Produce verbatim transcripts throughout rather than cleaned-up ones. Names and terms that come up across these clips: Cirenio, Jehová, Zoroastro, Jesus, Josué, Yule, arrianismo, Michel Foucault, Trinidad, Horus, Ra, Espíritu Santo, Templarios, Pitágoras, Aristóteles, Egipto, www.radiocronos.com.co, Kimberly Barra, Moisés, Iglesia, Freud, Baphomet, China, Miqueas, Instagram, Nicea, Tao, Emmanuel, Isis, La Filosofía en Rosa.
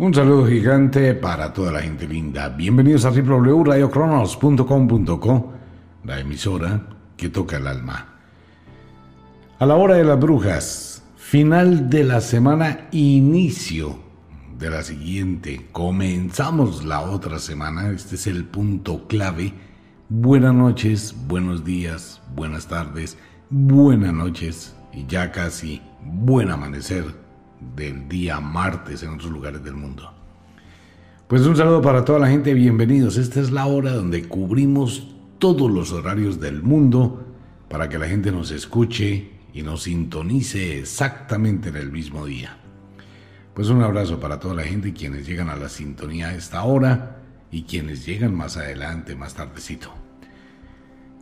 Un saludo gigante para toda la gente linda. Bienvenidos a doble u doble u doble u punto radio cronos punto com punto co, la emisora que toca el alma. A la hora de las brujas, final de la semana, inicio de la siguiente. Comenzamos la otra semana, este es el punto clave. Buenas noches, buenos días, buenas tardes, buenas noches y ya casi buen amanecer del día martes en otros lugares del mundo. Pues un saludo para toda la gente, bienvenidos. Esta es la hora donde cubrimos todos los horarios del mundo para que la gente nos escuche y nos sintonice exactamente en el mismo día. Pues un abrazo para toda la gente, quienes llegan a la sintonía a esta hora y quienes llegan más adelante, más tardecito.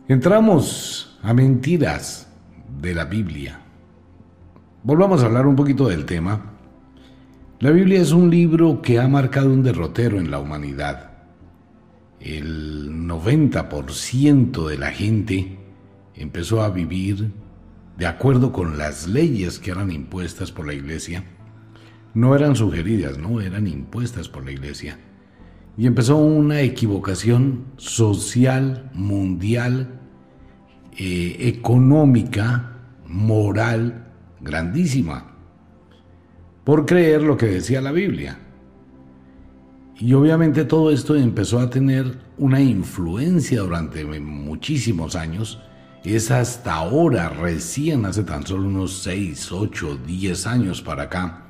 Entramos a mentiras de la Biblia. Volvamos a hablar un poquito del tema. La Biblia es un libro que ha marcado un derrotero en la humanidad. El noventa por ciento de la gente empezó a vivir de acuerdo con las leyes que eran impuestas por la Iglesia. No eran sugeridas, no, eran impuestas por la Iglesia. Y empezó una equivocación social, mundial, eh, económica, moral, grandísima, por creer lo que decía la Biblia. Y obviamente todo esto empezó a tener una influencia durante muchísimos años. Es hasta ahora, recién hace tan solo unos seis, ocho, diez años para acá,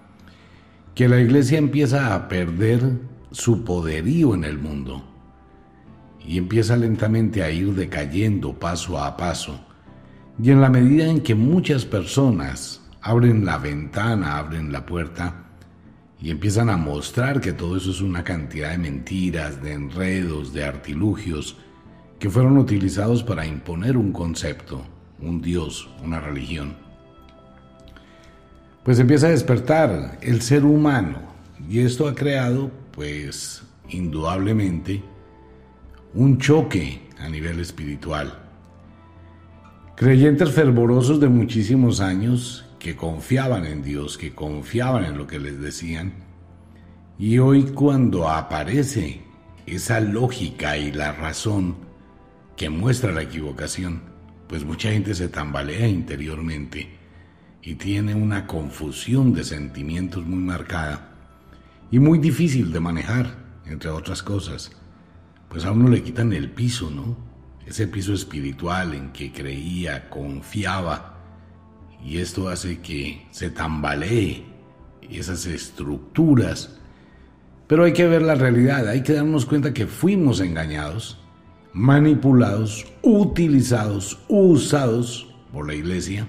que la Iglesia empieza a perder su poderío en el mundo y empieza lentamente a ir decayendo paso a paso. Y en la medida en que muchas personas abren la ventana, abren la puerta y empiezan a mostrar que todo eso es una cantidad de mentiras, de enredos, de artilugios que fueron utilizados para imponer un concepto, un Dios, una religión, pues empieza a despertar el ser humano. Y esto ha creado, pues, indudablemente, un choque a nivel espiritual. Creyentes fervorosos de muchísimos años que confiaban en Dios, que confiaban en lo que les decían. Y hoy, cuando aparece esa lógica y la razón que muestra la equivocación, pues mucha gente se tambalea interiormente y tiene una confusión de sentimientos muy marcada y muy difícil de manejar, entre otras cosas. Pues a uno le quitan el piso, ¿no? Ese piso espiritual en que creía, confiaba, y esto hace que se tambalee esas estructuras. Pero hay que ver la realidad, hay que darnos cuenta que fuimos engañados, manipulados, utilizados, usados por la Iglesia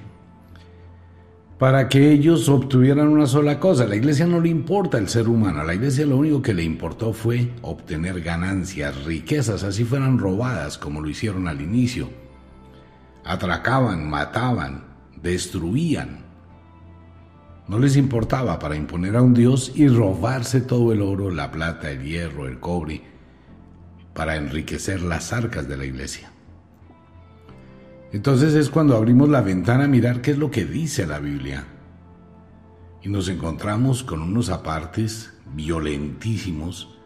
para que ellos obtuvieran una sola cosa. A la Iglesia no le importa el ser humano, a la Iglesia lo único que le importó fue obtener ganancias, riquezas, así fueran robadas como lo hicieron al inicio. Atracaban, mataban, destruían. No les importaba para imponer a un Dios y robarse todo el oro, la plata, el hierro, el cobre, para enriquecer las arcas de la Iglesia. Entonces es cuando abrimos la ventana a mirar qué es lo que dice la Biblia. Y nos encontramos con unos apartes violentísimos,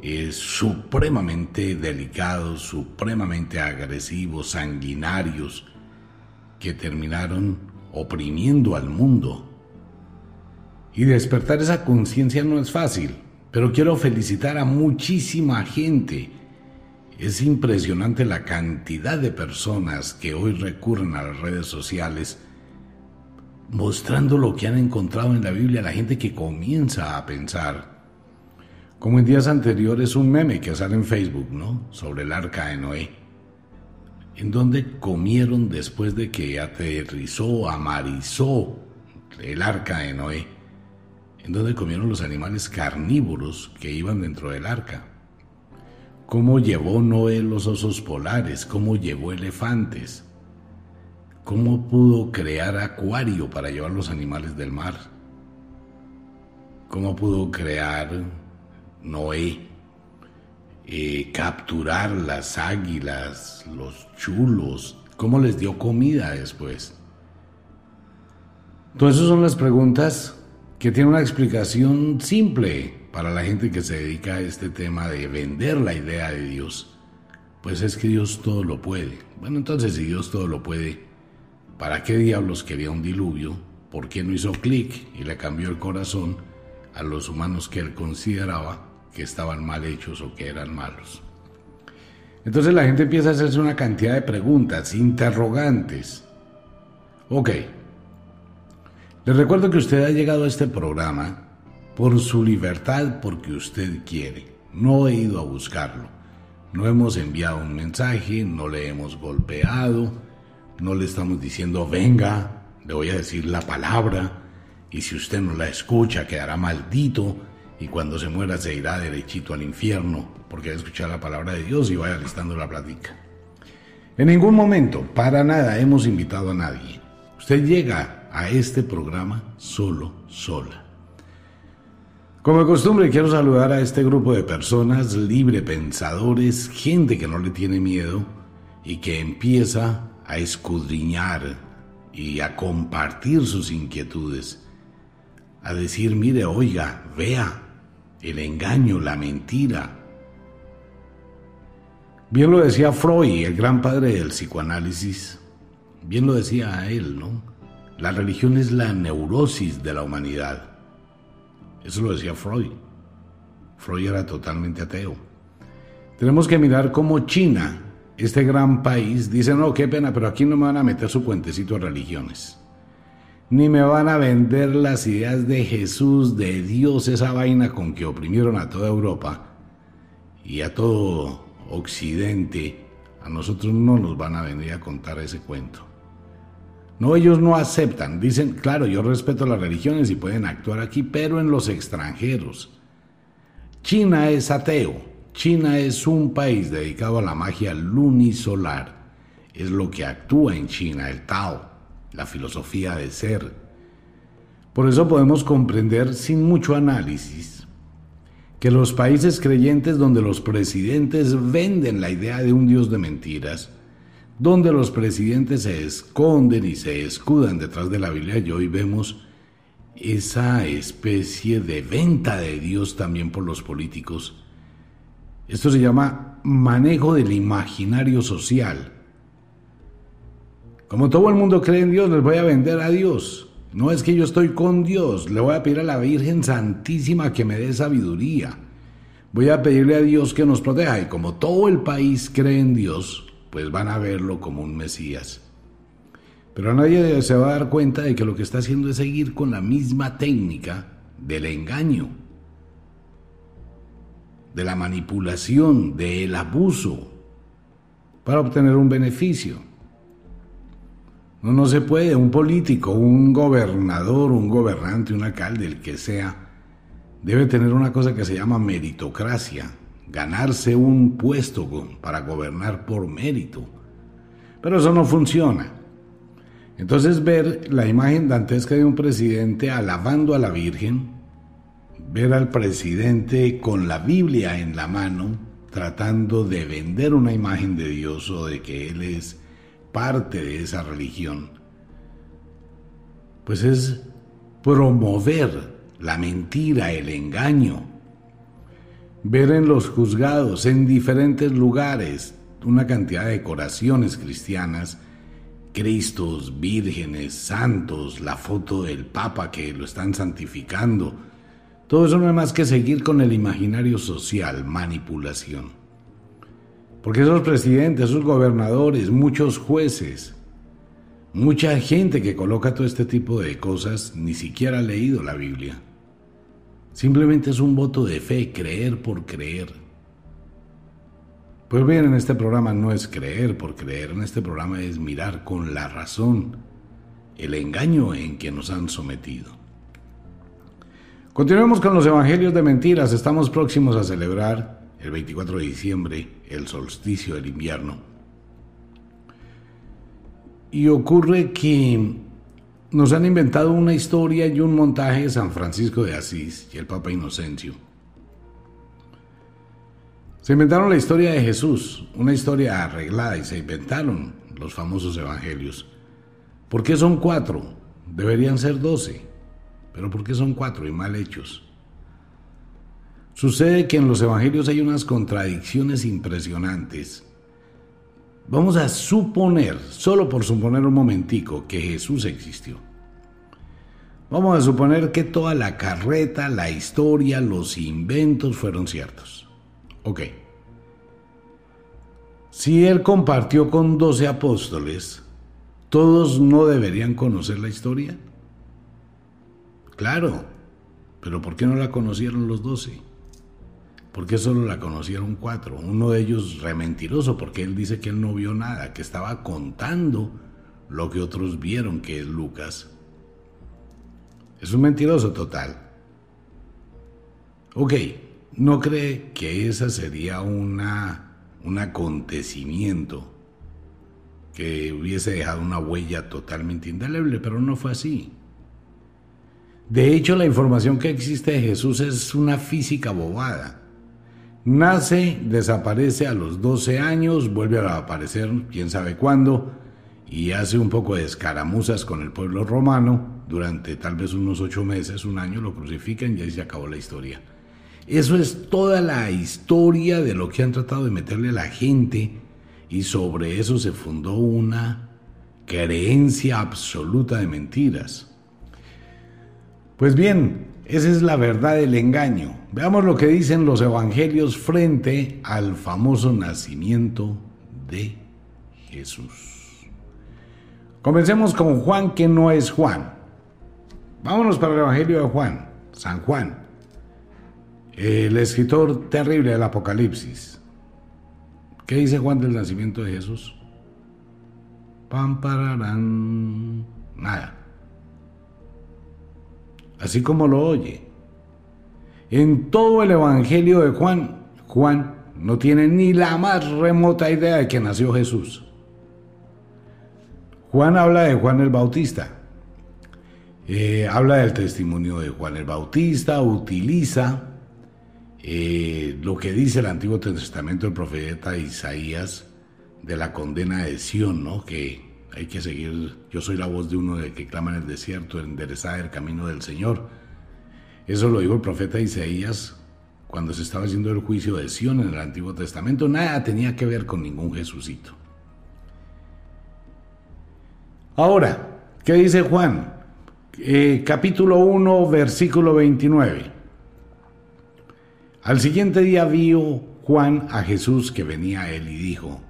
eh, supremamente delicados, supremamente agresivos, sanguinarios, que terminaron oprimiendo al mundo. Y despertar esa conciencia no es fácil, pero quiero felicitar a muchísima gente. Es impresionante la cantidad de personas que hoy recurren a las redes sociales mostrando lo que han encontrado en la Biblia, la gente que comienza a pensar. Como en días anteriores, un meme que sale en Facebook, ¿no? Sobre el arca de Noé, en donde comieron después de que aterrizó, amarizó el arca de Noé, en donde comieron los animales carnívoros que iban dentro del arca. Cómo llevó Noé los osos polares, cómo llevó elefantes, cómo pudo crear acuario para llevar los animales del mar, cómo pudo crear Noé, eh, capturar las águilas, los chulos, cómo les dio comida después. Todas esas son las preguntas que tienen una explicación simple. para la gente que se dedica a este tema de vender la idea de Dios, pues es que Dios todo lo puede. Bueno, entonces si Dios todo lo puede, ¿para qué diablos quería un diluvio? ¿Por qué no hizo clic y le cambió el corazón a los humanos que él consideraba que estaban mal hechos o que eran malos? Entonces la gente empieza a hacerse una cantidad de preguntas, interrogantes. Ok, les recuerdo que usted ha llegado a este programa por su libertad, porque usted quiere. No he ido a buscarlo, no hemos enviado un mensaje, no le hemos golpeado, no le estamos diciendo venga, le voy a decir la palabra y si usted no la escucha quedará maldito y cuando se muera se irá derechito al infierno porque va a escuchar la palabra de Dios y vaya alistando la plática. En ningún momento, para nada, hemos invitado a nadie. Usted llega a este programa solo, sola. Como de costumbre, quiero saludar a este grupo de personas, librepensadores, gente que no le tiene miedo y que empieza a escudriñar y a compartir sus inquietudes, a decir, mire, oiga, vea, el engaño, la mentira. Bien lo decía Freud, el gran padre del psicoanálisis, bien lo decía a él, ¿no? La religión es la neurosis de la humanidad. Eso lo decía Freud. Freud era totalmente ateo. Tenemos que mirar cómo China, este gran país, dice, no, qué pena, pero aquí no me van a meter su cuentecito de religiones. Ni me van a vender las ideas de Jesús, de Dios, esa vaina con que oprimieron a toda Europa y a todo Occidente. A nosotros no nos van a venir a contar ese cuento. No, ellos no aceptan. Dicen, claro, yo respeto las religiones y pueden actuar aquí, pero en los extranjeros. China es ateo. China es un país dedicado a la magia lunisolar. Es lo que actúa en China, el Tao, la filosofía de ser. Por eso podemos comprender, sin mucho análisis, que los países creyentes donde los presidentes venden la idea de un Dios de mentiras, donde los presidentes se esconden y se escudan detrás de la Biblia, y hoy vemos esa especie de venta de Dios también por los políticos. Esto se llama manejo del imaginario social. Como todo el mundo cree en Dios, les voy a vender a Dios. No es que yo estoy con Dios, le voy a pedir a la Virgen Santísima que me dé sabiduría. Voy a pedirle a Dios que nos proteja, y como todo el país cree en Dios, pues van a verlo como un Mesías. Pero nadie se va a dar cuenta de que lo que está haciendo es seguir con la misma técnica del engaño, de la manipulación, del abuso, para obtener un beneficio. No, no se puede. Un político, un gobernador, un gobernante, un alcalde, el que sea, debe tener una cosa que se llama meritocracia. Ganarse un puesto para gobernar por mérito. Pero eso no funciona. Entonces ver la imagen dantesca de un presidente alabando a la Virgen, ver al presidente con la Biblia en la mano, tratando de vender una imagen de Dios o de que él es parte de esa religión, pues es promover la mentira, el engaño. Ver en los juzgados, en diferentes lugares, una cantidad de decoraciones cristianas, cristos, vírgenes, santos, la foto del Papa que lo están santificando. Todo eso no es más que seguir con el imaginario social, manipulación. Porque esos presidentes, esos gobernadores, muchos jueces, mucha gente que coloca todo este tipo de cosas, ni siquiera ha leído la Biblia. Simplemente es un voto de fe, creer por creer. Pues bien, en este programa no es creer por creer, en este programa es mirar con la razón el engaño en que nos han sometido. Continuemos con los evangelios de mentiras. Estamos próximos a celebrar el veinticuatro de diciembre, el solsticio del invierno. Y ocurre que nos han inventado una historia y un montaje de San Francisco de Asís y el Papa Inocencio. Se inventaron la historia de Jesús, una historia arreglada, y se inventaron los famosos evangelios. ¿Por qué son cuatro? Deberían ser doce, pero ¿por qué son cuatro y mal hechos? Sucede que en los evangelios hay unas contradicciones impresionantes. Vamos a suponer, solo por suponer un momentico, que Jesús existió. Vamos a suponer que toda la carreta, la historia, los inventos fueron ciertos. Ok. Si él compartió con doce apóstoles, ¿todos no deberían conocer la historia? Claro, pero ¿por qué no la conocieron los doce? ¿Por qué solo la conocieron cuatro? Uno de ellos re mentiroso, porque él dice que él no vio nada, que estaba contando lo que otros vieron, que es Lucas. Es un mentiroso total. Ok, ¿no cree que esa sería una... un acontecimiento que hubiese dejado una huella totalmente indeleble? Pero no fue así. De hecho, la información que existe de Jesús es una física bobada. Nace, desaparece a los doce años, vuelve a aparecer quién sabe cuándo, y hace un poco de escaramuzas con el pueblo romano durante tal vez unos ocho meses, un año, lo crucifican y ahí se acabó la historia. Eso es toda la historia de lo que han tratado de meterle a la gente, y sobre eso se fundó una creencia absoluta de mentiras. Pues bien, esa es la verdad del engaño. Veamos lo que dicen los evangelios frente al famoso nacimiento de Jesús. Comencemos con Juan, que no es Juan. Vámonos para el evangelio de Juan, San Juan, el escritor terrible del Apocalipsis. ¿Qué dice Juan del nacimiento de Jesús? Pam, pararán. Nada. Así como lo oye. En todo el evangelio de Juan, Juan no tiene ni la más remota idea de que nació Jesús. Juan habla de Juan el Bautista. Eh, habla del testimonio de Juan el Bautista, utiliza... Eh, lo que dice el Antiguo Testamento del profeta Isaías de la condena de Sión, ¿no? Que hay que seguir. Yo soy la voz de uno de que clama en el desierto, enderezada el camino del Señor. Eso lo dijo el profeta Isaías cuando se estaba haciendo el juicio de Sión en el Antiguo Testamento. Nada tenía que ver con ningún Jesucito. Ahora, ¿qué dice Juan? Eh, capítulo uno, versículo veintinueve. Al siguiente día vio Juan a Jesús que venía a él y dijo: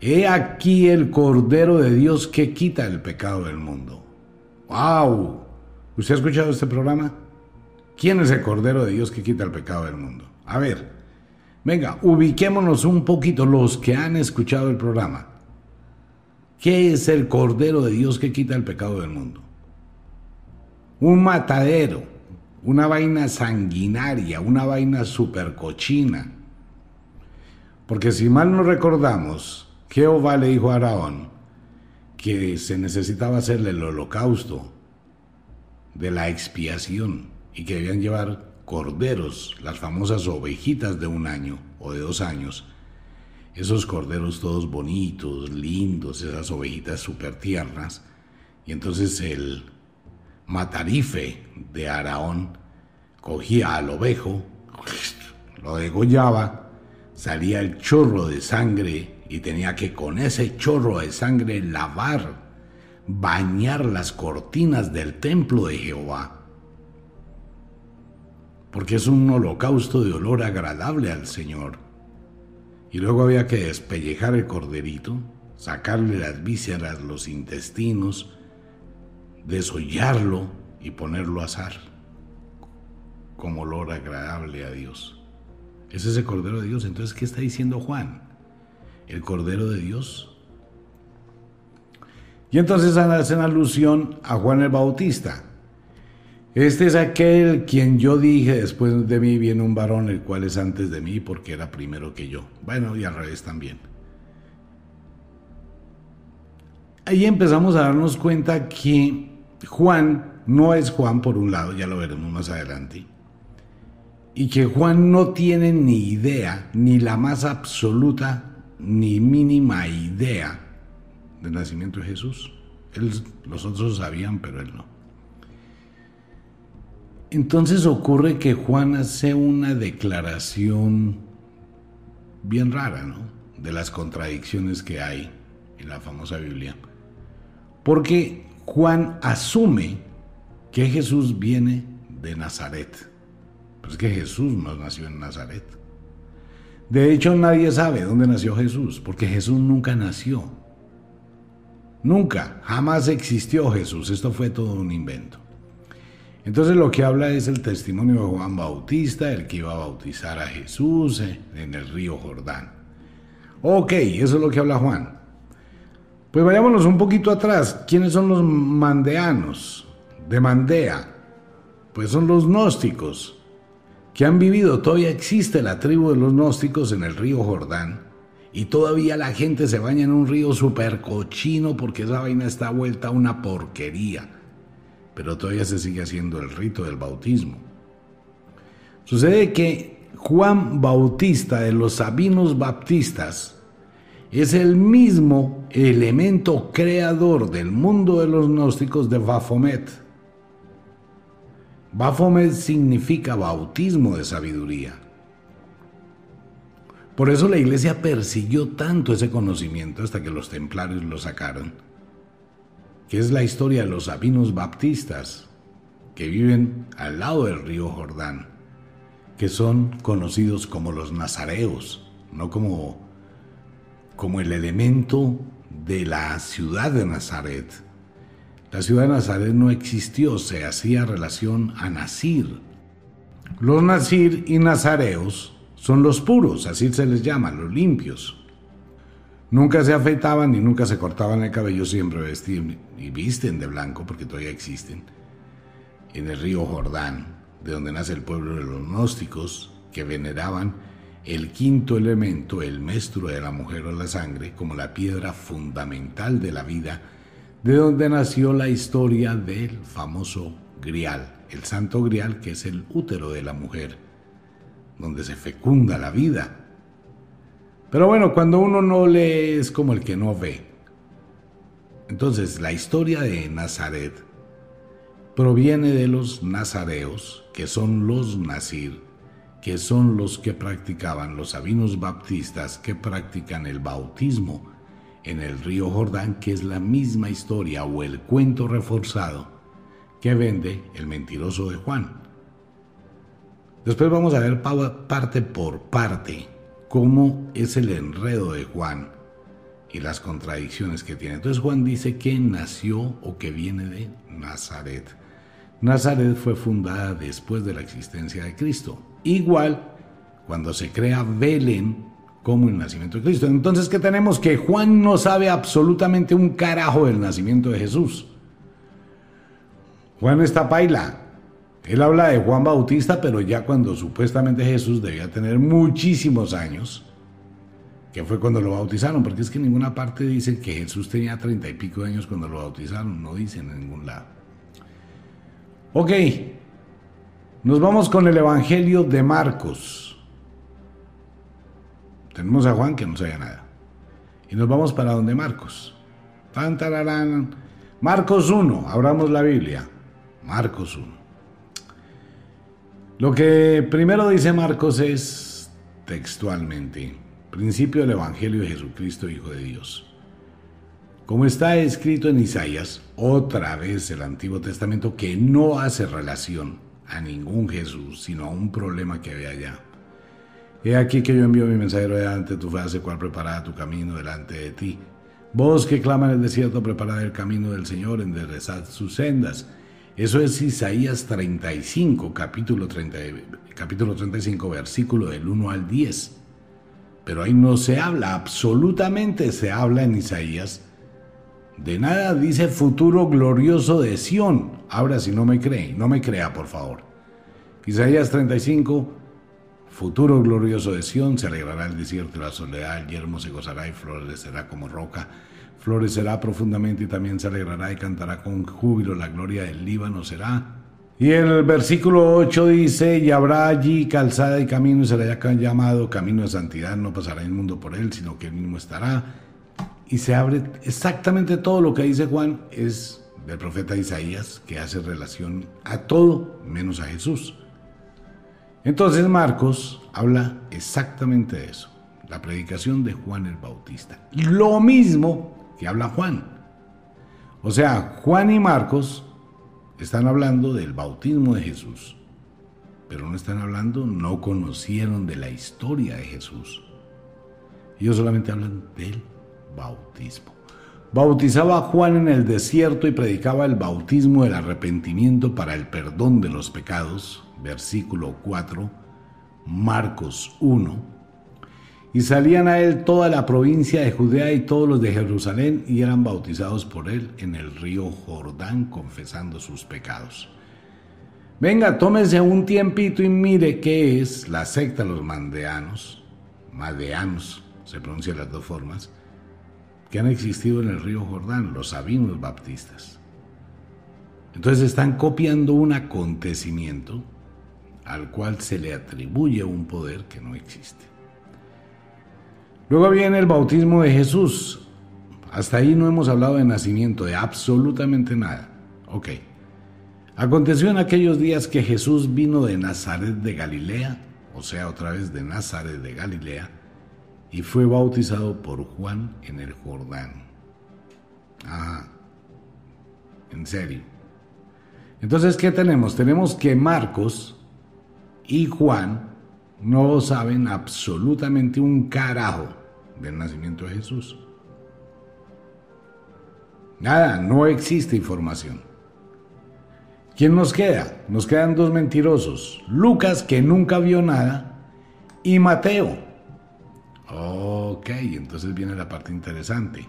He aquí el Cordero de Dios que quita el pecado del mundo. ¡Wow! ¿Usted ha escuchado este programa? ¿Quién es el Cordero de Dios que quita el pecado del mundo? A ver, venga, ubiquémonos un poquito los que han escuchado el programa. ¿Qué es el Cordero de Dios que quita el pecado del mundo? Un matadero. Una vaina sanguinaria, una vaina super cochina. Porque si mal no recordamos, Jehová le dijo a Aarón que se necesitaba hacerle el holocausto de la expiación y que debían llevar corderos, las famosas ovejitas de un año o de dos años. Esos corderos todos bonitos, lindos, esas ovejitas super tiernas. Y entonces el... matarife de Aarón cogía al ovejo, lo degollaba, salía el chorro de sangre y tenía que con ese chorro de sangre lavar, bañar las cortinas del templo de Jehová, porque es un holocausto de olor agradable al Señor. Y luego había que despellejar el corderito, sacarle las vísceras, los intestinos, desollarlo y ponerlo a asar como olor agradable a Dios. Ese es el Cordero de Dios. Entonces, ¿qué está diciendo Juan? El Cordero de Dios. Y entonces hacen alusión a Juan el Bautista. Este es aquel quien yo dije: después de mí viene un varón, el cual es antes de mí, porque era primero que yo. Bueno, y al revés también. Ahí empezamos a darnos cuenta que Juan no es Juan, por un lado, ya lo veremos más adelante, y que Juan no tiene ni idea, ni la más absoluta, ni mínima idea del nacimiento de Jesús. Él, los otros sabían, pero él no. Entonces ocurre que Juan hace una declaración bien rara, ¿no?, de las contradicciones que hay en la famosa Biblia. Porque Juan asume que Jesús viene de Nazaret. Pues que Jesús no nació en Nazaret. De hecho, nadie sabe dónde nació Jesús, porque Jesús nunca nació. Nunca, jamás existió Jesús. Esto fue todo un invento. Entonces lo que habla es el testimonio de Juan Bautista, el que iba a bautizar a Jesús en el río Jordán. Ok, eso es lo que habla Juan. Pues vayámonos un poquito atrás. ¿Quiénes son los mandeanos? De Mandea. Pues son los gnósticos, que han vivido. Todavía existe la tribu de los gnósticos en el río Jordán. Y todavía la gente se baña en un río súper cochino, porque esa vaina está vuelta a una porquería. Pero todavía se sigue haciendo el rito del bautismo. Sucede que Juan Bautista de los Sabinos Baptistas es el mismo elemento creador del mundo de los gnósticos de Baphomet. Baphomet significa bautismo de sabiduría. Por eso la Iglesia persiguió tanto ese conocimiento hasta que los templarios lo sacaron, que es la historia de los sabinos baptistas que viven al lado del río Jordán, que son conocidos como los nazareos, no como, como el elemento de la ciudad de Nazaret. La ciudad de Nazaret no existió, se hacía relación a Nazir. Los Nazir y nazareos son los puros, así se les llama, los limpios. Nunca se afeitaban y nunca se cortaban el cabello, siempre vestían y visten de blanco, porque todavía existen en el río Jordán, de donde nace el pueblo de los gnósticos, que veneraban el quinto elemento, el menstruo de la mujer o la sangre, como la piedra fundamental de la vida, de donde nació la historia del famoso grial, el santo grial, que es el útero de la mujer, donde se fecunda la vida. Pero bueno, cuando uno no lee es como el que no ve. Entonces, la historia de Nazaret proviene de los nazareos, que son los nazir, que son los que practicaban, los sabinos baptistas, que practican el bautismo en el río Jordán, que es la misma historia o el cuento reforzado que vende el mentiroso de Juan. Después vamos a ver parte por parte cómo es el enredo de Juan y las contradicciones que tiene. Entonces Juan dice que nació o que viene de Nazaret. Nazaret fue fundada después de la existencia de Cristo. Igual cuando se crea Belén como el nacimiento de Cristo. Entonces, ¿qué tenemos? Que Juan no sabe absolutamente un carajo del nacimiento de Jesús. Juan está paila. Él habla de Juan Bautista, pero ya cuando supuestamente Jesús debía tener muchísimos años, que fue cuando lo bautizaron, porque es que en ninguna parte dicen que Jesús tenía treinta y pico de años cuando lo bautizaron, no dicen en ningún lado. Ok, nos vamos con el Evangelio de Marcos. Tenemos a Juan que no sabe nada. Y nos vamos para donde Marcos. Tan, tararán. Marcos uno, abramos la Biblia. Marcos uno. Lo que primero dice Marcos es textualmente: principio del Evangelio de Jesucristo, Hijo de Dios. Como está escrito en Isaías, otra vez el Antiguo Testamento, que no hace relación a ningún Jesús, sino a un problema que había allá. He aquí que yo envío a mi mensajero delante de tu faz, el cual preparará tu camino delante de ti. Vos que clama en el desierto, preparad el camino del Señor, enderezad sus sendas. Eso es Isaías treinta y cinco, capítulo treinta, capítulo treinta y cinco, versículo del uno al diez. Pero ahí no se habla, absolutamente se habla en Isaías. De nada dice futuro glorioso de Sión. Ahora, si no me cree, no me crea, por favor. Isaías treinta y cinco, futuro glorioso de Sión, se alegrará el desierto y la soledad, el yermo se gozará y florecerá como roca. Florecerá profundamente y también se alegrará y cantará con júbilo, la gloria del Líbano será. Y en el versículo ocho dice: y habrá allí calzada y camino, y será llamado camino de santidad, no pasará el mundo por él, sino que él mismo estará. Y se abre exactamente todo lo que dice Juan, es del profeta Isaías, que hace relación a todo menos a Jesús. Entonces Marcos habla exactamente de eso, la predicación de Juan el Bautista. Lo mismo que habla Juan. O sea, Juan y Marcos están hablando del bautismo de Jesús, pero no están hablando, no conocieron de la historia de Jesús. Ellos solamente hablan del bautismo. Bautizaba a Juan en el desierto y predicaba el bautismo del arrepentimiento para el perdón de los pecados, versículo cuatro, Marcos uno. Y salían a él toda la provincia de Judea y todos los de Jerusalén, y eran bautizados por él en el río Jordán, confesando sus pecados. Venga, tómese un tiempito y mire qué es la secta de los mandeanos, madeanos, se pronuncian las dos formas, que han existido en el río Jordán, los sabinos baptistas. Entonces están copiando un acontecimiento al cual se le atribuye un poder que no existe. Luego viene el bautismo de Jesús. Hasta ahí no hemos hablado de nacimiento, de absolutamente nada. Ok. Aconteció en aquellos días que Jesús vino de Nazaret de Galilea, o sea, otra vez de Nazaret de Galilea, y fue bautizado por Juan en el Jordán. Ajá. En serio. Entonces, ¿qué tenemos? Tenemos que Marcos y Juan no saben absolutamente un carajo del nacimiento de Jesús. Nada, no existe información. ¿Quién nos queda? Nos quedan dos mentirosos. Lucas, que nunca vio nada, y Mateo. Ok, entonces viene la parte interesante.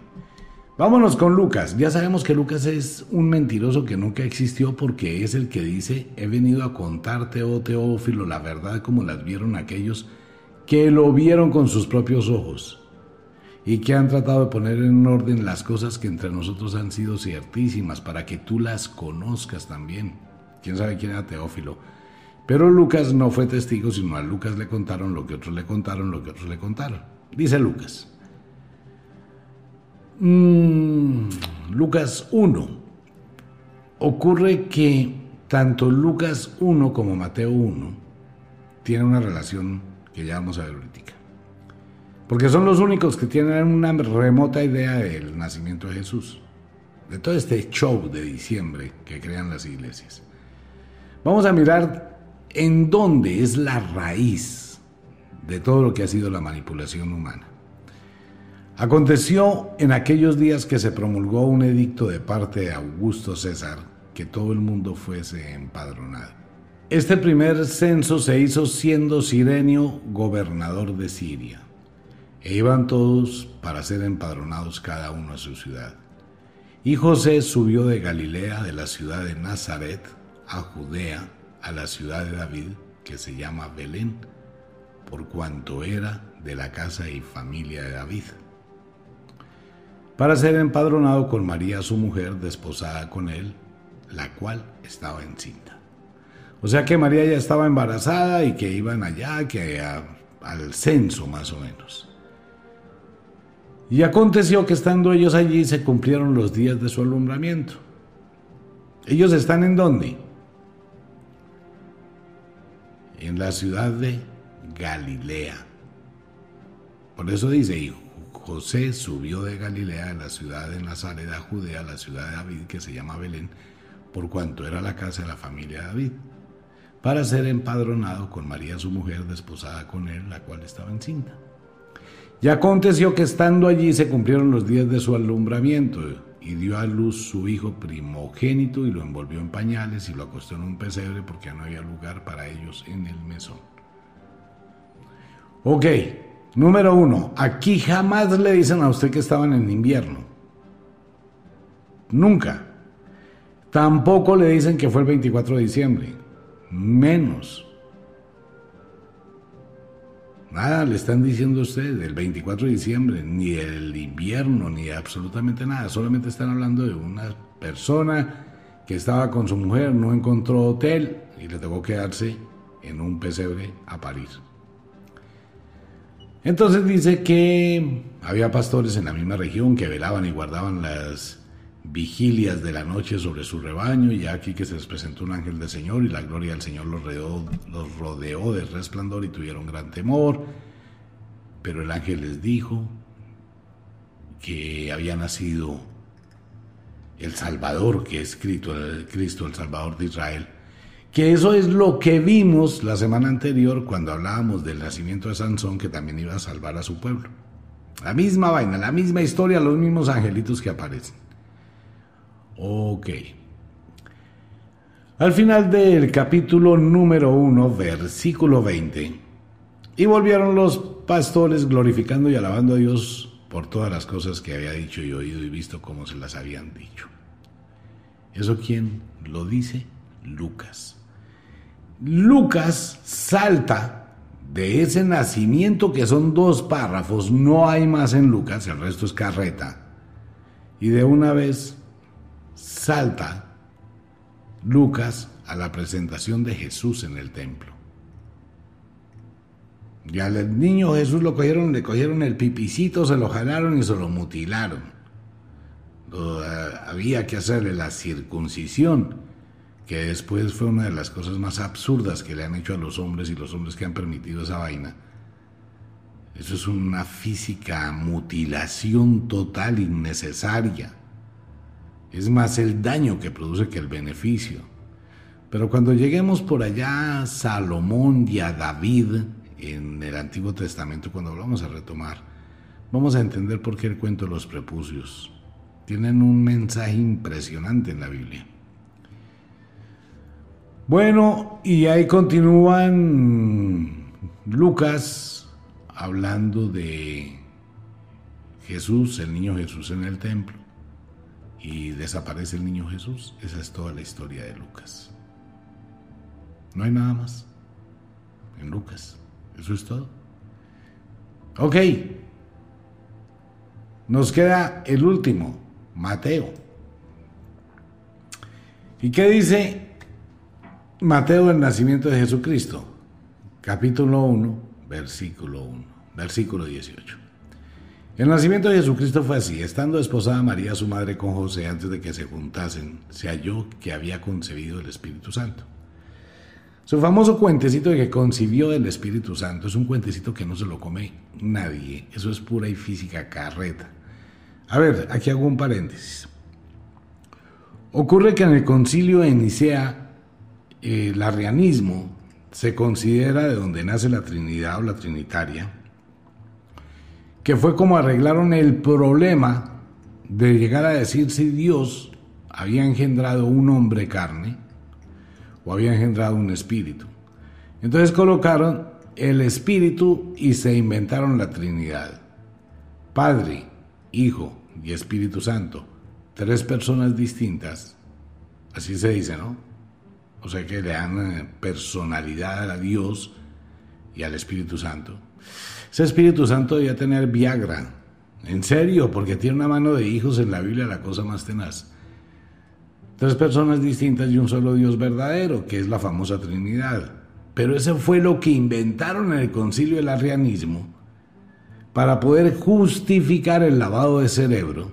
Vámonos con Lucas. Ya sabemos que Lucas es un mentiroso que nunca existió, porque es el que dice: he venido a contarte, oh Teófilo, la verdad como las vieron aquellos que lo vieron con sus propios ojos y que han tratado de poner en orden las cosas que entre nosotros han sido ciertísimas, para que tú las conozcas también. ¿Quién sabe quién era Teófilo? Pero Lucas no fue testigo, sino a Lucas le contaron lo que otros le contaron, lo que otros le contaron. Dice Lucas. Mm, Lucas uno. Ocurre que tanto Lucas uno como Mateo uno tienen una relación que ya vamos a ver ahorita. Porque son los únicos que tienen una remota idea del nacimiento de Jesús. De todo este show de diciembre que crean las iglesias. Vamos a mirar en dónde es la raíz de todo lo que ha sido la manipulación humana. Aconteció en aquellos días que se promulgó un edicto de parte de Augusto César que todo el mundo fuese empadronado. Este primer censo se hizo siendo Cirenio gobernador de Siria, e iban todos para ser empadronados cada uno a su ciudad. Y José subió de Galilea, de la ciudad de Nazaret, a Judea, a la ciudad de David, que se llama Belén, por cuanto era de la casa y familia de David, para ser empadronado con María su mujer, desposada con él, la cual estaba encinta. O sea que María ya estaba embarazada y que iban allá, que a, al censo más o menos. Y aconteció que estando ellos allí se cumplieron los días de su alumbramiento. ¿Ellos están en dónde? En la ciudad de Galilea. Por eso dice: y José subió de Galilea, de la ciudad de Nazaret, a Judea, la ciudad de David, que se llama Belén, por cuanto era la casa de la familia de David, para ser empadronado con María su mujer, desposada con él, la cual estaba encinta. Y aconteció que estando allí se cumplieron los días de su alumbramiento, y dio a luz su hijo primogénito, y lo envolvió en pañales y lo acostó en un pesebre, porque no había lugar para ellos en el mesón. Ok, número uno, aquí jamás le dicen a usted que estaban en invierno. Nunca. Tampoco le dicen que fue el veinticuatro de diciembre. Menos. Nada le están diciendo a usted del veinticuatro de diciembre, ni del invierno, ni absolutamente nada. Solamente están hablando de una persona que estaba con su mujer, no encontró hotel y le tocó quedarse en un pesebre a parir. Entonces dice que había pastores en la misma región que velaban y guardaban las vigilias de la noche sobre su rebaño, y aquí que se les presentó un ángel del Señor, y la gloria del Señor los rodeó, los rodeó de resplandor, y tuvieron gran temor. Pero el ángel les dijo que había nacido el Salvador, que es Cristo, el Cristo, el Salvador de Israel. Que eso es lo que vimos la semana anterior cuando hablábamos del nacimiento de Sansón, que también iba a salvar a su pueblo. La misma vaina, la misma historia, los mismos angelitos que aparecen. Ok. Al final del capítulo número uno, versículo veinte. Y volvieron los pastores glorificando y alabando a Dios por todas las cosas que había dicho y oído y visto como se las habían dicho. ¿Eso quién lo dice? Lucas. Lucas salta de ese nacimiento, que son dos párrafos, no hay más en Lucas, el resto es carreta. Y de una vez salta Lucas a la presentación de Jesús en el templo. Y al niño Jesús lo cogieron, le cogieron el pipicito, se lo jalaron y se lo mutilaron. Había que hacerle la circuncisión, que después fue una de las cosas más absurdas que le han hecho a los hombres, y los hombres que han permitido esa vaina. Eso es una física mutilación total, innecesaria. Es más el daño que produce que el beneficio. Pero cuando lleguemos por allá a Salomón y a David, en el Antiguo Testamento, cuando lo vamos a retomar, vamos a entender por qué el cuento de los prepucios tienen un mensaje impresionante en la Biblia. Bueno, y ahí continúan Lucas hablando de Jesús, el niño Jesús en el templo, y desaparece el niño Jesús. Esa es toda la historia de Lucas. No hay nada más en Lucas. Eso es todo. Ok. Nos queda el último, Mateo. ¿Y qué dice Mateo del nacimiento de Jesucristo? Capítulo uno, versículo uno, versículo dieciocho. El nacimiento de Jesucristo fue así: estando esposada María, su madre, con José, antes de que se juntasen, se halló que había concebido el Espíritu Santo. Su famoso cuentecito de que concibió del Espíritu Santo es un cuentecito que no se lo come nadie. Eso es pura y física carreta. A ver, aquí hago un paréntesis. Ocurre que en el concilio en Nicea, eh, el arrianismo se considera de donde nace la Trinidad o la Trinitaria, que fue como arreglaron el problema de llegar a decir si Dios había engendrado un hombre carne o había engendrado un espíritu. Entonces colocaron el espíritu y se inventaron la Trinidad: Padre, Hijo y Espíritu Santo, tres personas distintas. Así se dice, ¿no? O sea que le dan personalidad a Dios y al Espíritu Santo. Ese Espíritu Santo debía tener Viagra, en serio, porque tiene una mano de hijos en la Biblia, la cosa más tenaz. Tres personas distintas y un solo Dios verdadero, que es la famosa Trinidad. Pero eso fue lo que inventaron en el concilio del arrianismo para poder justificar el lavado de cerebro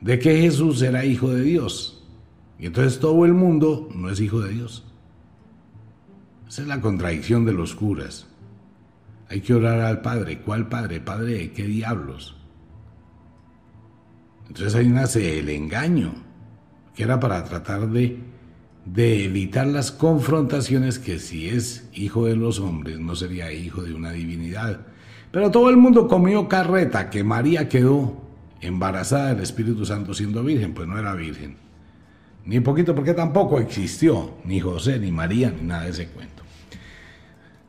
de que Jesús era hijo de Dios. Y entonces todo el mundo no es hijo de Dios. Esa es la contradicción de los curas. Hay que orar al Padre. ¿Cuál Padre? ¿Padre de qué diablos? Entonces ahí nace el engaño, que era para tratar de, de evitar las confrontaciones, que si es hijo de los hombres no sería hijo de una divinidad. Pero todo el mundo comió carreta, que María quedó embarazada del Espíritu Santo siendo virgen. Pues no era virgen, ni poquito, porque tampoco existió ni José, ni María, ni nada de ese cuento.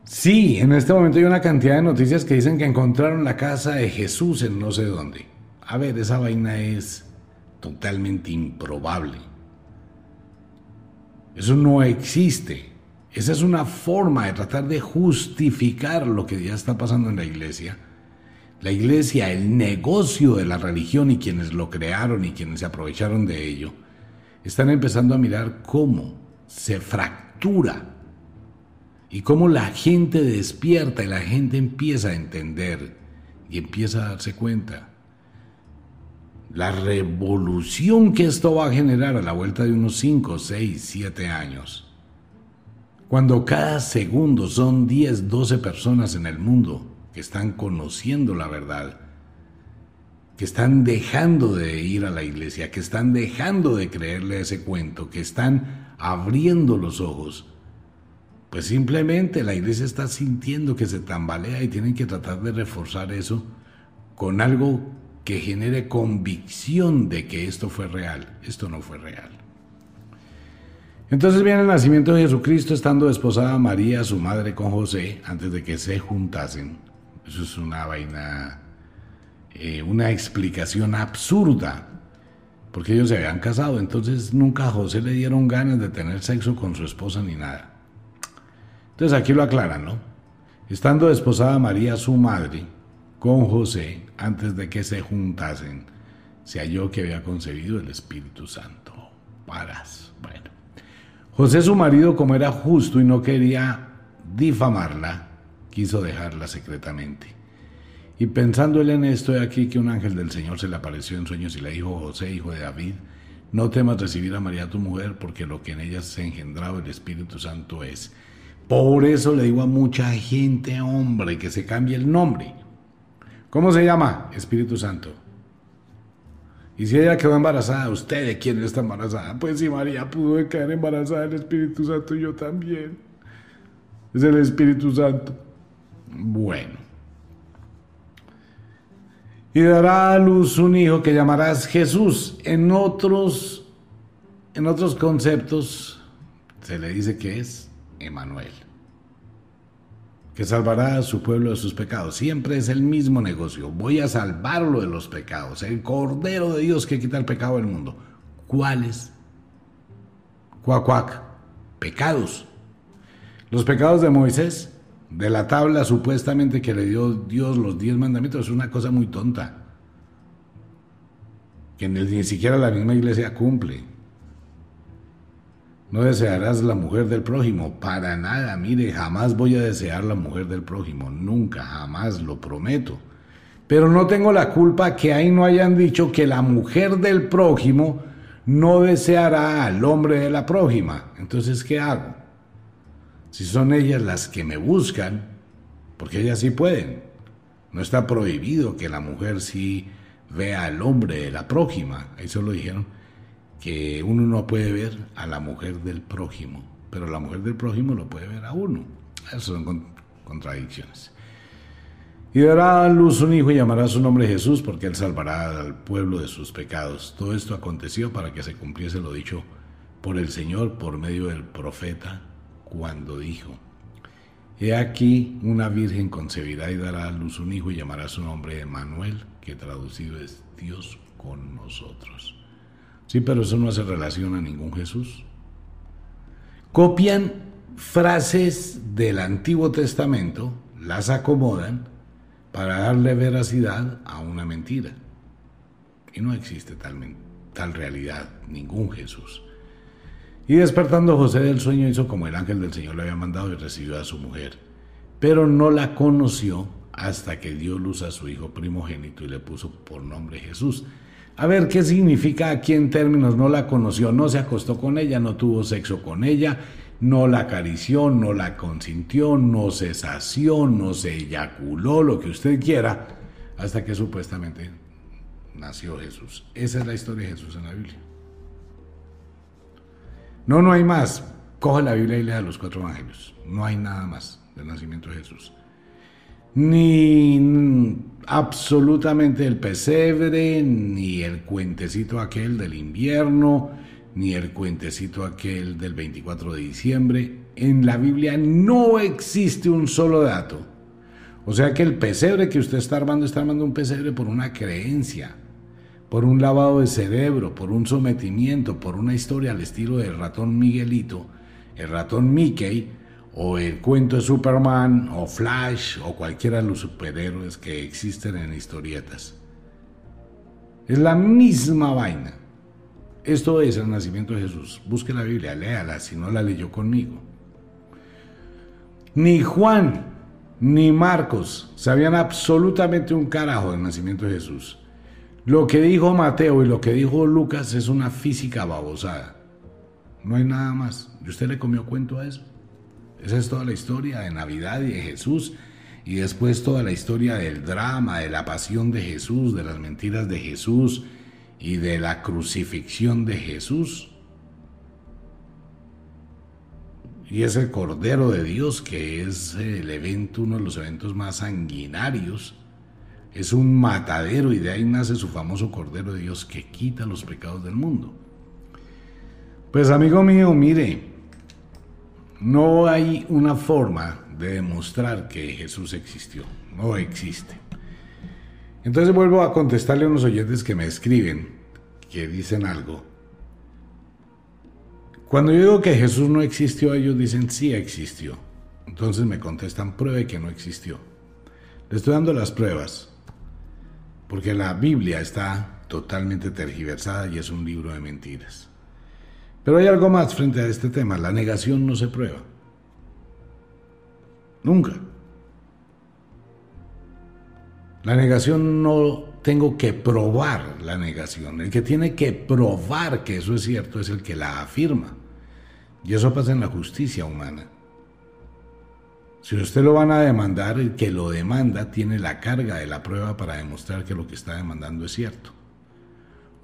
Sí, en este momento hay una cantidad de noticias que dicen que encontraron la casa de Jesús en no sé dónde. A ver, esa vaina es totalmente improbable. Eso no existe. Esa es una forma de tratar de justificar lo que ya está pasando en la iglesia. La iglesia, el negocio de la religión, y quienes lo crearon y quienes se aprovecharon de ello, están empezando a mirar cómo se fractura y cómo la gente despierta y la gente empieza a entender y empieza a darse cuenta la revolución que esto va a generar a la vuelta de unos cinco, seis, siete años. Cuando cada segundo son diez, doce personas en el mundo que están conociendo la verdad, que están dejando de ir a la iglesia, que están dejando de creerle ese cuento, que están abriendo los ojos, pues simplemente la iglesia está sintiendo que se tambalea y tienen que tratar de reforzar eso con algo que genere convicción de que esto fue real. Esto no fue real. Entonces viene el nacimiento de Jesucristo estando desposada María, su madre, con José, antes de que se juntasen. Eso es una vaina, eh, una explicación absurda, porque ellos se habían casado, entonces nunca a José le dieron ganas de tener sexo con su esposa ni nada. Entonces aquí lo aclaran, ¿no? Estando desposada María, su madre, con José, antes de que se juntasen, se halló que había concebido el Espíritu Santo. Paras. Bueno. José, su marido, como era justo y no quería difamarla, quiso dejarla secretamente. Y pensando él en esto, he aquí que un ángel del Señor se le apareció en sueños y le dijo: José, hijo de David, no temas recibir a María tu mujer, porque lo que en ella se ha engendrado el Espíritu Santo es. Por eso le digo a mucha gente, hombre, que se cambie el nombre. ¿Cómo se llama? Espíritu Santo. Y si ella quedó embarazada, ¿usted de quién está embarazada? Pues si María pudo quedar embarazada del Espíritu Santo, yo también. Es el Espíritu Santo. Bueno. Y dará a luz un hijo que llamarás Jesús. En otros, en otros conceptos se le dice que es Emmanuel, que salvará a su pueblo de sus pecados. Siempre es el mismo negocio: voy a salvarlo de los pecados, el Cordero de Dios que quita el pecado del mundo. ¿Cuáles? Cuac, cuac, pecados. Los pecados de Moisés, de la tabla supuestamente que le dio Dios, los diez mandamientos. Es una cosa muy tonta que ni siquiera la misma iglesia cumple. No desearás la mujer del prójimo, para nada. Mire, jamás voy a desear la mujer del prójimo, nunca, jamás, lo prometo. Pero no tengo la culpa que ahí no hayan dicho que la mujer del prójimo no deseará al hombre de la prójima. Entonces, ¿qué hago? Si son ellas las que me buscan, porque ellas sí pueden. No está prohibido que la mujer sí vea al hombre de la prójima, eso lo dijeron, que uno no puede ver a la mujer del prójimo, pero la mujer del prójimo lo puede ver a uno. Esas son contradicciones. Y dará a luz un hijo y llamará su nombre Jesús, porque él salvará al pueblo de sus pecados. Todo esto aconteció para que se cumpliese lo dicho por el Señor por medio del profeta, cuando dijo: He aquí, una virgen concebirá y dará a luz un hijo y llamará su nombre Emmanuel, que traducido es Dios con nosotros. Sí, pero eso no hace relación a ningún Jesús. Copian frases del Antiguo Testamento, las acomodan para darle veracidad a una mentira. Y no existe tal, tal realidad, ningún Jesús. Y despertando José del sueño, hizo como el ángel del Señor le había mandado y recibió a su mujer. Pero no la conoció hasta que dio luz a su hijo primogénito y le puso por nombre Jesús. A ver, ¿qué significa aquí en términos? No la conoció, no se acostó con ella, no tuvo sexo con ella, no la acarició, no la consintió, no se sació, no se eyaculó, lo que usted quiera, hasta que supuestamente nació Jesús. Esa es la historia de Jesús en la Biblia. No, no hay más. Coge la Biblia y lea los cuatro evangelios. No hay nada más del nacimiento de Jesús. Ni absolutamente el pesebre, ni el cuentecito aquel del invierno, ni el cuentecito aquel del veinticuatro de diciembre. En la Biblia no existe un solo dato. O sea que el pesebre que usted está armando, está armando un pesebre por una creencia, por un lavado de cerebro, por un sometimiento, por una historia al estilo del ratón Miguelito, el ratón Mickey, o el cuento de Superman, o Flash, o cualquiera de los superhéroes que existen en historietas. Es la misma vaina. Esto es el nacimiento de Jesús. Busque la Biblia, léala, si no la leyó conmigo. Ni Juan, ni Marcos sabían absolutamente un carajo del nacimiento de Jesús. Lo que dijo Mateo y lo que dijo Lucas es una física babosada. No hay nada más. ¿Y usted le comió cuento a eso? Esa es toda la historia de Navidad y de Jesús. Y después toda la historia del drama, de la pasión de Jesús, de las mentiras de Jesús y de la crucifixión de Jesús. Y es el Cordero de Dios, que es el evento, uno de los eventos más sanguinarios. Es un matadero y de ahí nace su famoso Cordero de Dios que quita los pecados del mundo. Pues amigo mío, mire, no hay una forma de demostrar que Jesús existió, no existe. Entonces vuelvo a contestarle a unos oyentes que me escriben, que dicen algo. Cuando yo digo que Jesús no existió, ellos dicen sí existió. Entonces me contestan, pruebe que no existió. Les estoy dando las pruebas, porque la Biblia está totalmente tergiversada y es un libro de mentiras. Pero hay algo más frente a este tema: la negación no se prueba. Nunca. La negación no tengo que probar la negación. El que tiene que probar que eso es cierto es el que la afirma. Y eso pasa en la justicia humana. Si usted lo van a demandar, el que lo demanda tiene la carga de la prueba para demostrar que lo que está demandando es cierto.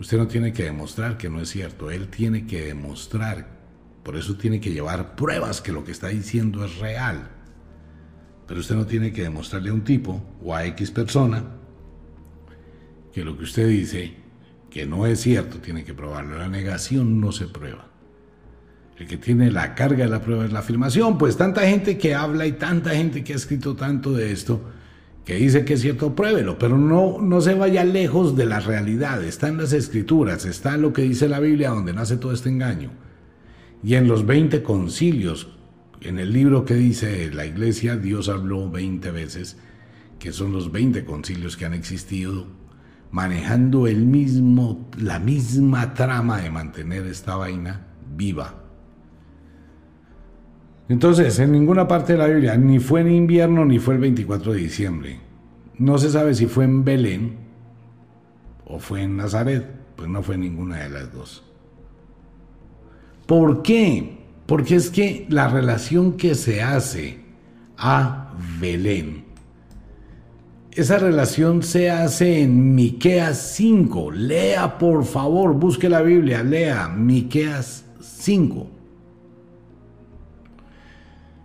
Usted no tiene que demostrar que no es cierto, él tiene que demostrar. Por eso tiene que llevar pruebas que lo que está diciendo es real. Pero usted no tiene que demostrarle a un tipo o a X persona que lo que usted dice que no es cierto, tiene que probarlo. La negación no se prueba. El que tiene la carga de la prueba es la afirmación. Pues tanta gente que habla y tanta gente que ha escrito tanto de esto, que dice que es cierto, pruébelo, pero no, no se vaya lejos de la realidad. Está en las escrituras, está en lo que dice la Biblia, donde nace todo este engaño. Y en los veinte concilios, en el libro que dice la Iglesia, Dios habló veinte veces, que son los veinte concilios que han existido, manejando el mismo, la misma trama de mantener esta vaina viva. Entonces, en ninguna parte de la Biblia, ni fue en invierno, ni fue el veinticuatro de diciembre. No se sabe si fue en Belén o fue en Nazaret. Pues no fue ninguna de las dos. ¿Por qué? Porque es que la relación que se hace a Belén, esa relación se hace en Miqueas cinco. Lea, por favor, busque la Biblia, lea Miqueas cinco.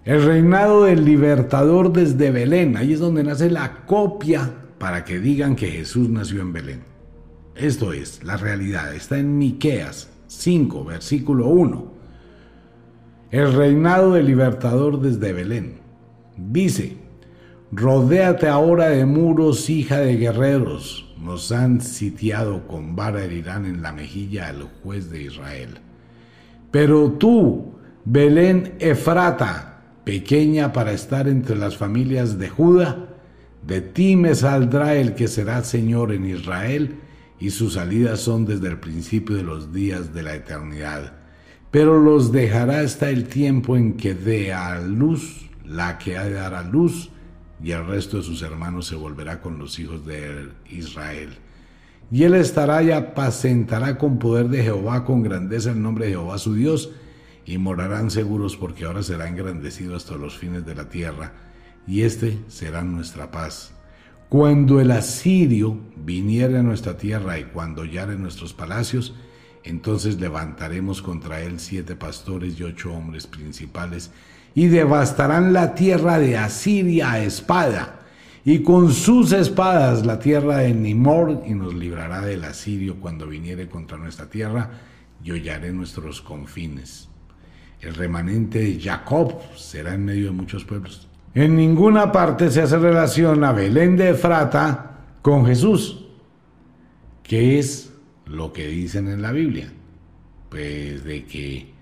El reinado del libertador desde Belén, ahí es donde nace la copia para que digan que Jesús nació en Belén. Esto es la realidad, está en Miqueas cinco, versículo uno. El reinado del libertador desde Belén. Dice: rodéate ahora de muros, hija de guerreros, nos han sitiado, con vara herirán en la mejilla al juez de Israel. Pero tú, Belén Efrata, pequeña para estar entre las familias de Judá, de ti me saldrá el que será Señor en Israel, y sus salidas son desde el principio de los días de la eternidad. Pero los dejará hasta el tiempo en que dé a luz la que ha de dar a luz, y el resto de sus hermanos se volverá con los hijos de Israel. Y él estará y apacentará con poder de Jehová, con grandeza el nombre de Jehová su Dios, y morarán seguros, porque ahora será engrandecido hasta los fines de la tierra, y este será nuestra paz. Cuando el asirio viniere a nuestra tierra y cuando hollare nuestros palacios, entonces levantaremos contra él siete pastores y ocho hombres principales, y devastarán la tierra de Asiria a espada, y con sus espadas la tierra de Nimor, y nos librará del asirio cuando viniere contra nuestra tierra, y hollaré nuestros confines. El remanente de Jacob será en medio de muchos pueblos. En ninguna parte se hace relación a Belén de Efrata con Jesús, que es lo que dicen en la Biblia. Pues de que,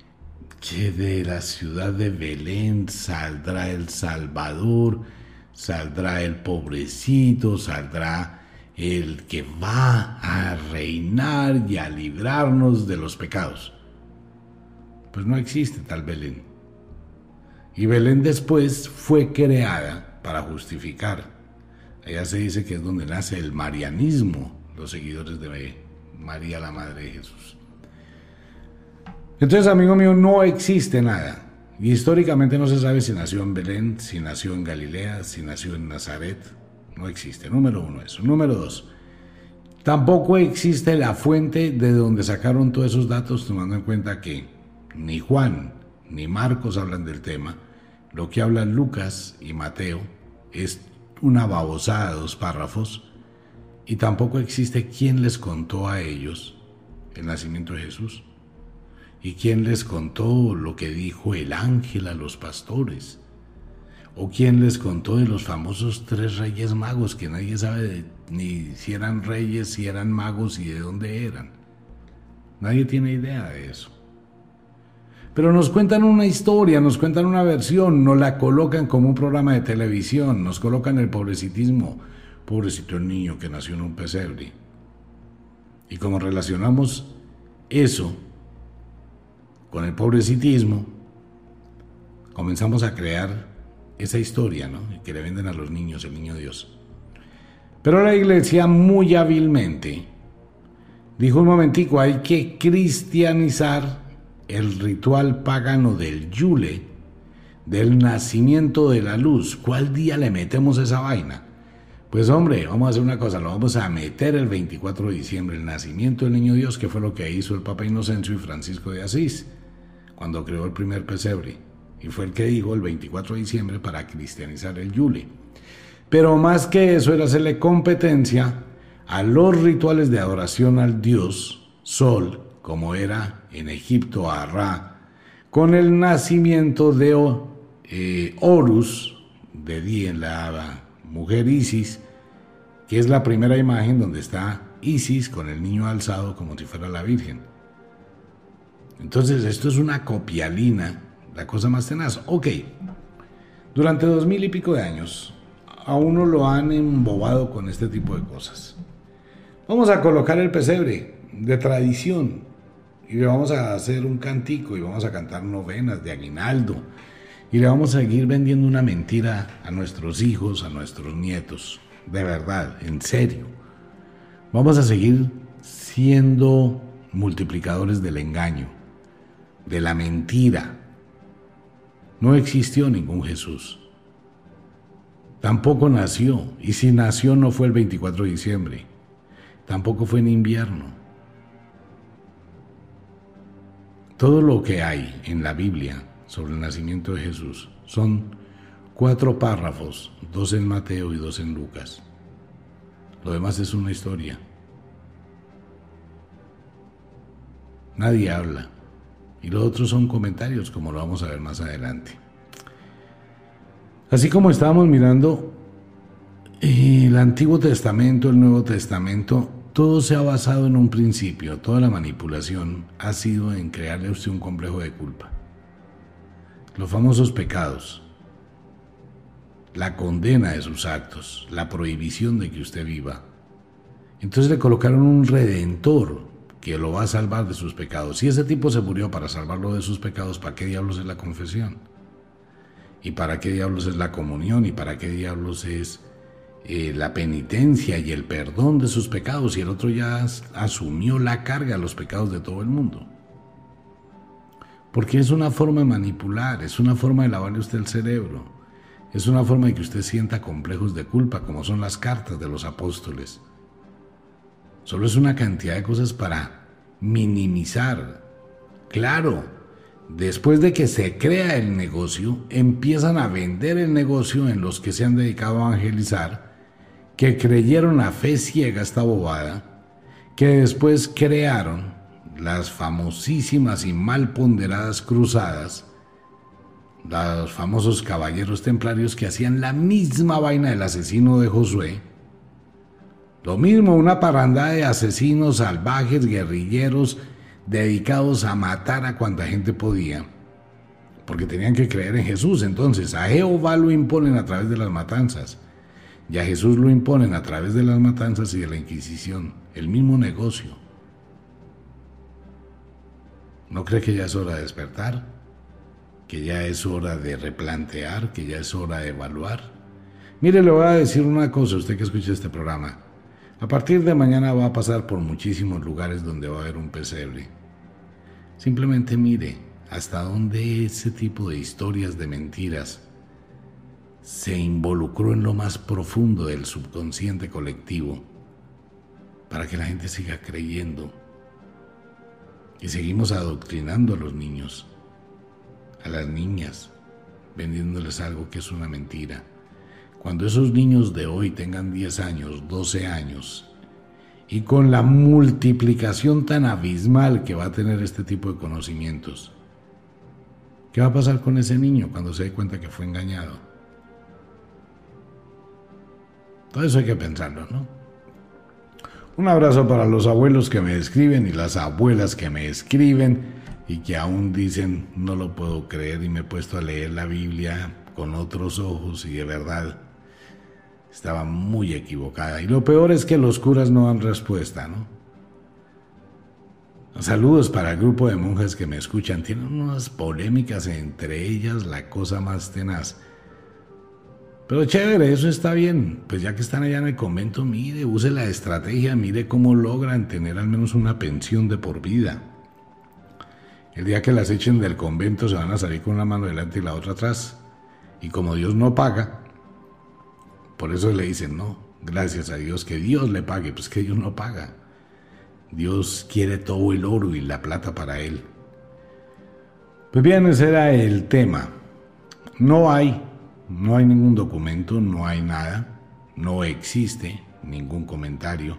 que de la ciudad de Belén saldrá el Salvador, saldrá el pobrecito, saldrá el que va a reinar y a librarnos de los pecados. Pues no existe tal Belén. Y Belén después fue creada para justificar. Allá se dice que es donde nace el marianismo, los seguidores de María, la Madre de Jesús. Entonces, amigo mío, no existe nada. Históricamente no se sabe si nació en Belén, si nació en Galilea, si nació en Nazaret. No existe. Número uno, eso. Número dos, tampoco existe la fuente de donde sacaron todos esos datos, tomando en cuenta que ni Juan ni Marcos hablan del tema. Lo que hablan Lucas y Mateo es una babosada de dos párrafos, y tampoco existe quién les contó a ellos el nacimiento de Jesús y quién les contó lo que dijo el ángel a los pastores, o quién les contó de los famosos tres reyes magos, que nadie sabe de, ni si eran reyes, si eran magos y de dónde eran. Nadie tiene idea de eso. Pero nos cuentan una historia, nos cuentan una versión, nos la colocan como un programa de televisión, nos colocan el pobrecitismo. Pobrecito el niño que nació en un pesebre. Y como relacionamos eso con el pobrecitismo, comenzamos a crear esa historia, ¿no?, que le venden a los niños, el niño Dios. Pero la iglesia muy hábilmente dijo: un momentico, hay que cristianizar el ritual pagano del Yule, del nacimiento de la luz. ¿Cuál día le metemos esa vaina? Pues hombre, vamos a hacer una cosa, lo vamos a meter el veinticuatro de diciembre, el nacimiento del niño Dios, que fue lo que hizo el Papa Inocencio y Francisco de Asís, cuando creó el primer pesebre, y fue el que dijo el veinticuatro de diciembre para cristianizar el Yule. Pero más que eso era hacerle competencia a los rituales de adoración al dios Sol, como era en Egipto a Ra, con el nacimiento de eh, Horus, de día en la mujer Isis, que es la primera imagen donde está Isis con el niño alzado como si fuera la Virgen. Entonces esto es una copialina, la cosa más tenaz. Ok, durante dos mil y pico de años a uno lo han embobado con este tipo de cosas. Vamos a colocar el pesebre de tradición y le vamos a hacer un cantico y vamos a cantar novenas de aguinaldo. Y le vamos a seguir vendiendo una mentira a nuestros hijos, a nuestros nietos. De verdad, en serio. Vamos a seguir siendo multiplicadores del engaño, de la mentira. No existió ningún Jesús. Tampoco nació. Y si nació, no fue el veinticuatro de diciembre. Tampoco fue en invierno. Todo lo que hay en la Biblia sobre el nacimiento de Jesús son cuatro párrafos, dos en Mateo y dos en Lucas. Lo demás es una historia. Nadie habla. Y los otros son comentarios, como lo vamos a ver más adelante. Así como estábamos mirando el Antiguo Testamento, el Nuevo Testamento, todo se ha basado en un principio. Toda la manipulación ha sido en crearle a usted un complejo de culpa. Los famosos pecados, la condena de sus actos, la prohibición de que usted viva. Entonces le colocaron un redentor que lo va a salvar de sus pecados. Si ese tipo se murió para salvarlo de sus pecados, ¿para qué diablos es la confesión? ¿Y para qué diablos es la comunión? ¿Y para qué diablos es eh, la penitencia y el perdón de sus pecados? Y el otro ya as- asumió la carga de los pecados de todo el mundo. Porque es una forma de manipular, es una forma de lavarle a usted el cerebro, es una forma de que usted sienta complejos de culpa, como son las cartas de los apóstoles. Solo es una cantidad de cosas para minimizar. Claro, después de que se crea el negocio, empiezan a vender el negocio en los que se han dedicado a evangelizar, que creyeron a fe ciega esta bobada, que después crearon las famosísimas y mal ponderadas cruzadas, los famosos caballeros templarios, que hacían la misma vaina del asesino de Josué. Lo mismo, una parrandada de asesinos salvajes, guerrilleros, dedicados a matar a cuanta gente podía, porque tenían que creer en Jesús. Entonces a Jehová lo imponen a través de las matanzas, y a Jesús lo imponen a través de las matanzas y de la Inquisición. El mismo negocio. ¿No cree que ya es hora de despertar? ¿Que ya es hora de replantear? ¿Que ya es hora de evaluar? Mire, le voy a decir una cosa a usted que escucha este programa. A partir de mañana va a pasar por muchísimos lugares donde va a haber un pesebre. Simplemente mire hasta dónde ese tipo de historias, de mentiras, se involucró en lo más profundo del subconsciente colectivo para que la gente siga creyendo. Y seguimos adoctrinando a los niños, a las niñas, vendiéndoles algo que es una mentira. Cuando esos niños de hoy tengan diez años, doce años, y con la multiplicación tan abismal que va a tener este tipo de conocimientos, ¿qué va a pasar con ese niño cuando se dé cuenta que fue engañado? Todo eso hay que pensarlo, ¿no? Un abrazo para los abuelos que me escriben y las abuelas que me escriben y que aún dicen, no lo puedo creer, y me he puesto a leer la Biblia con otros ojos y de verdad estaba muy equivocada. Y lo peor es que los curas no dan respuesta, ¿no? Saludos para el grupo de monjas que me escuchan. Tienen unas polémicas entre ellas, la cosa más tenaz. Pero chévere, eso está bien. Pues ya que están allá en el convento, mire, use la estrategia, mire cómo logran tener al menos una pensión de por vida. El día que las echen del convento se van a salir con una mano delante y la otra atrás. Y como Dios no paga, por eso le dicen, no, gracias a Dios que Dios le pague. Pues que Dios no paga. Dios quiere todo el oro y la plata para él. Pues bien, ese era el tema. No hay, no hay ningún documento, no hay nada, no existe ningún comentario.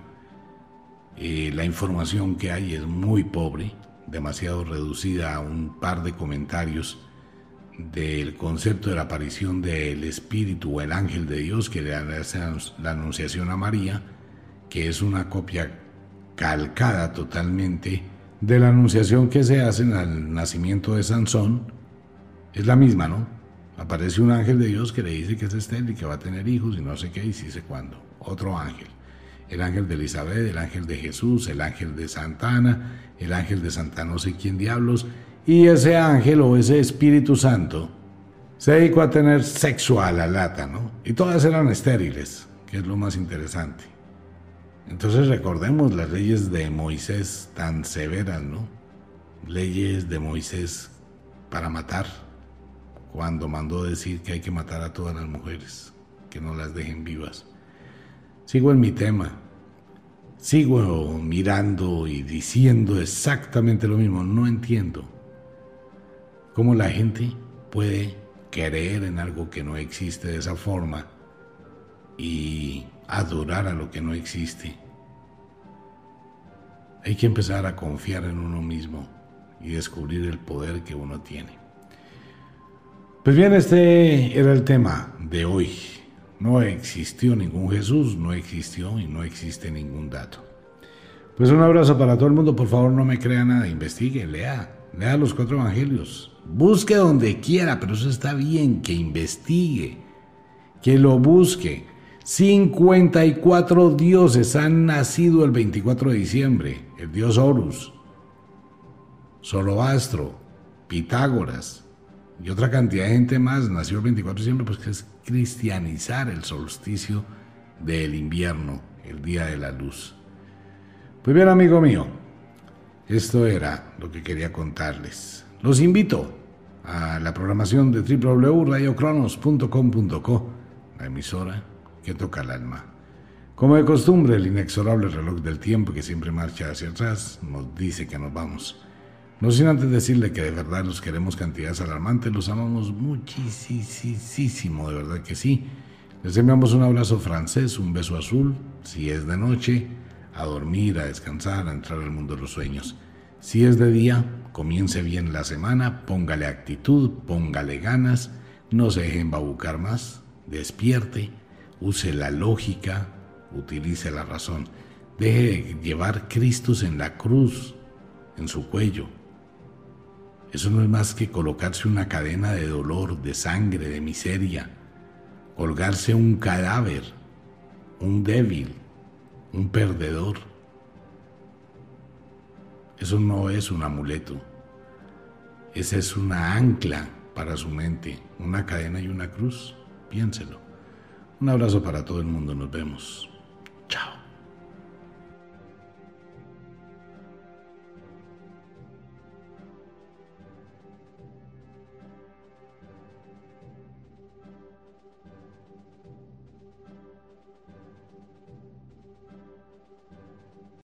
Eh, la información que hay es muy pobre, demasiado reducida a un par de comentarios del concepto de la aparición del espíritu o el ángel de Dios que le hace la anunciación a María, que es una copia calcada totalmente de la anunciación que se hace al nacimiento de Sansón. Es la misma, ¿no? Aparece un ángel de Dios que le dice que es estéril y que va a tener hijos y no sé qué y sí sé cuándo. Otro ángel, el ángel de Elizabeth, el ángel de Jesús, el ángel de Santa Ana, el ángel de Santa no sé quién diablos, y ese ángel o ese Espíritu Santo se dedicó a tener sexo a la lata, ¿no? Y todas eran estériles, que es lo más interesante. Entonces recordemos las leyes de Moisés tan severas, ¿no? Leyes de Moisés para matar, cuando mandó decir que hay que matar a todas las mujeres, que no las dejen vivas. Sigo en mi tema, sigo mirando y diciendo exactamente lo mismo. No entiendo cómo la gente puede creer en algo que no existe de esa forma y adorar a lo que no existe. Hay que empezar a confiar en uno mismo y descubrir el poder que uno tiene. Pues bien, este era el tema de hoy. No existió ningún Jesús, no existió y no existe ningún dato. Pues un abrazo para todo el mundo. Por favor, no me crea nada, investigue, lea, lea los cuatro evangelios, busque donde quiera, pero eso está bien, que investigue, que lo busque. cincuenta y cuatro dioses han nacido el veinticuatro de diciembre, el dios Horus, Zoroastro, Pitágoras, y otra cantidad de gente más nació el veinticuatro de diciembre, pues que es cristianizar el solsticio del invierno, el día de la luz. Pues bien, amigo mío, esto era lo que quería contarles. Los invito a la programación de doble u doble u doble u punto radio cronos punto com punto co, la emisora que toca el alma. Como de costumbre, el inexorable reloj del tiempo que siempre marcha hacia atrás nos dice que nos vamos. No sin antes decirle que de verdad los queremos cantidades alarmantes, los amamos muchísimo, de verdad que sí. Les enviamos un abrazo francés, un beso azul, si es de noche, a dormir, a descansar, a entrar al mundo de los sueños. Si es de día, comience bien la semana, póngale actitud, póngale ganas, no se deje embabucar más, despierte, use la lógica, utilice la razón, deje de llevar Cristos en la cruz, en su cuello. Eso no es más que colocarse una cadena de dolor, de sangre, de miseria, colgarse un cadáver, un débil, un perdedor. Eso no es un amuleto, esa es una ancla para su mente, una cadena y una cruz, piénselo. Un abrazo para todo el mundo, nos vemos.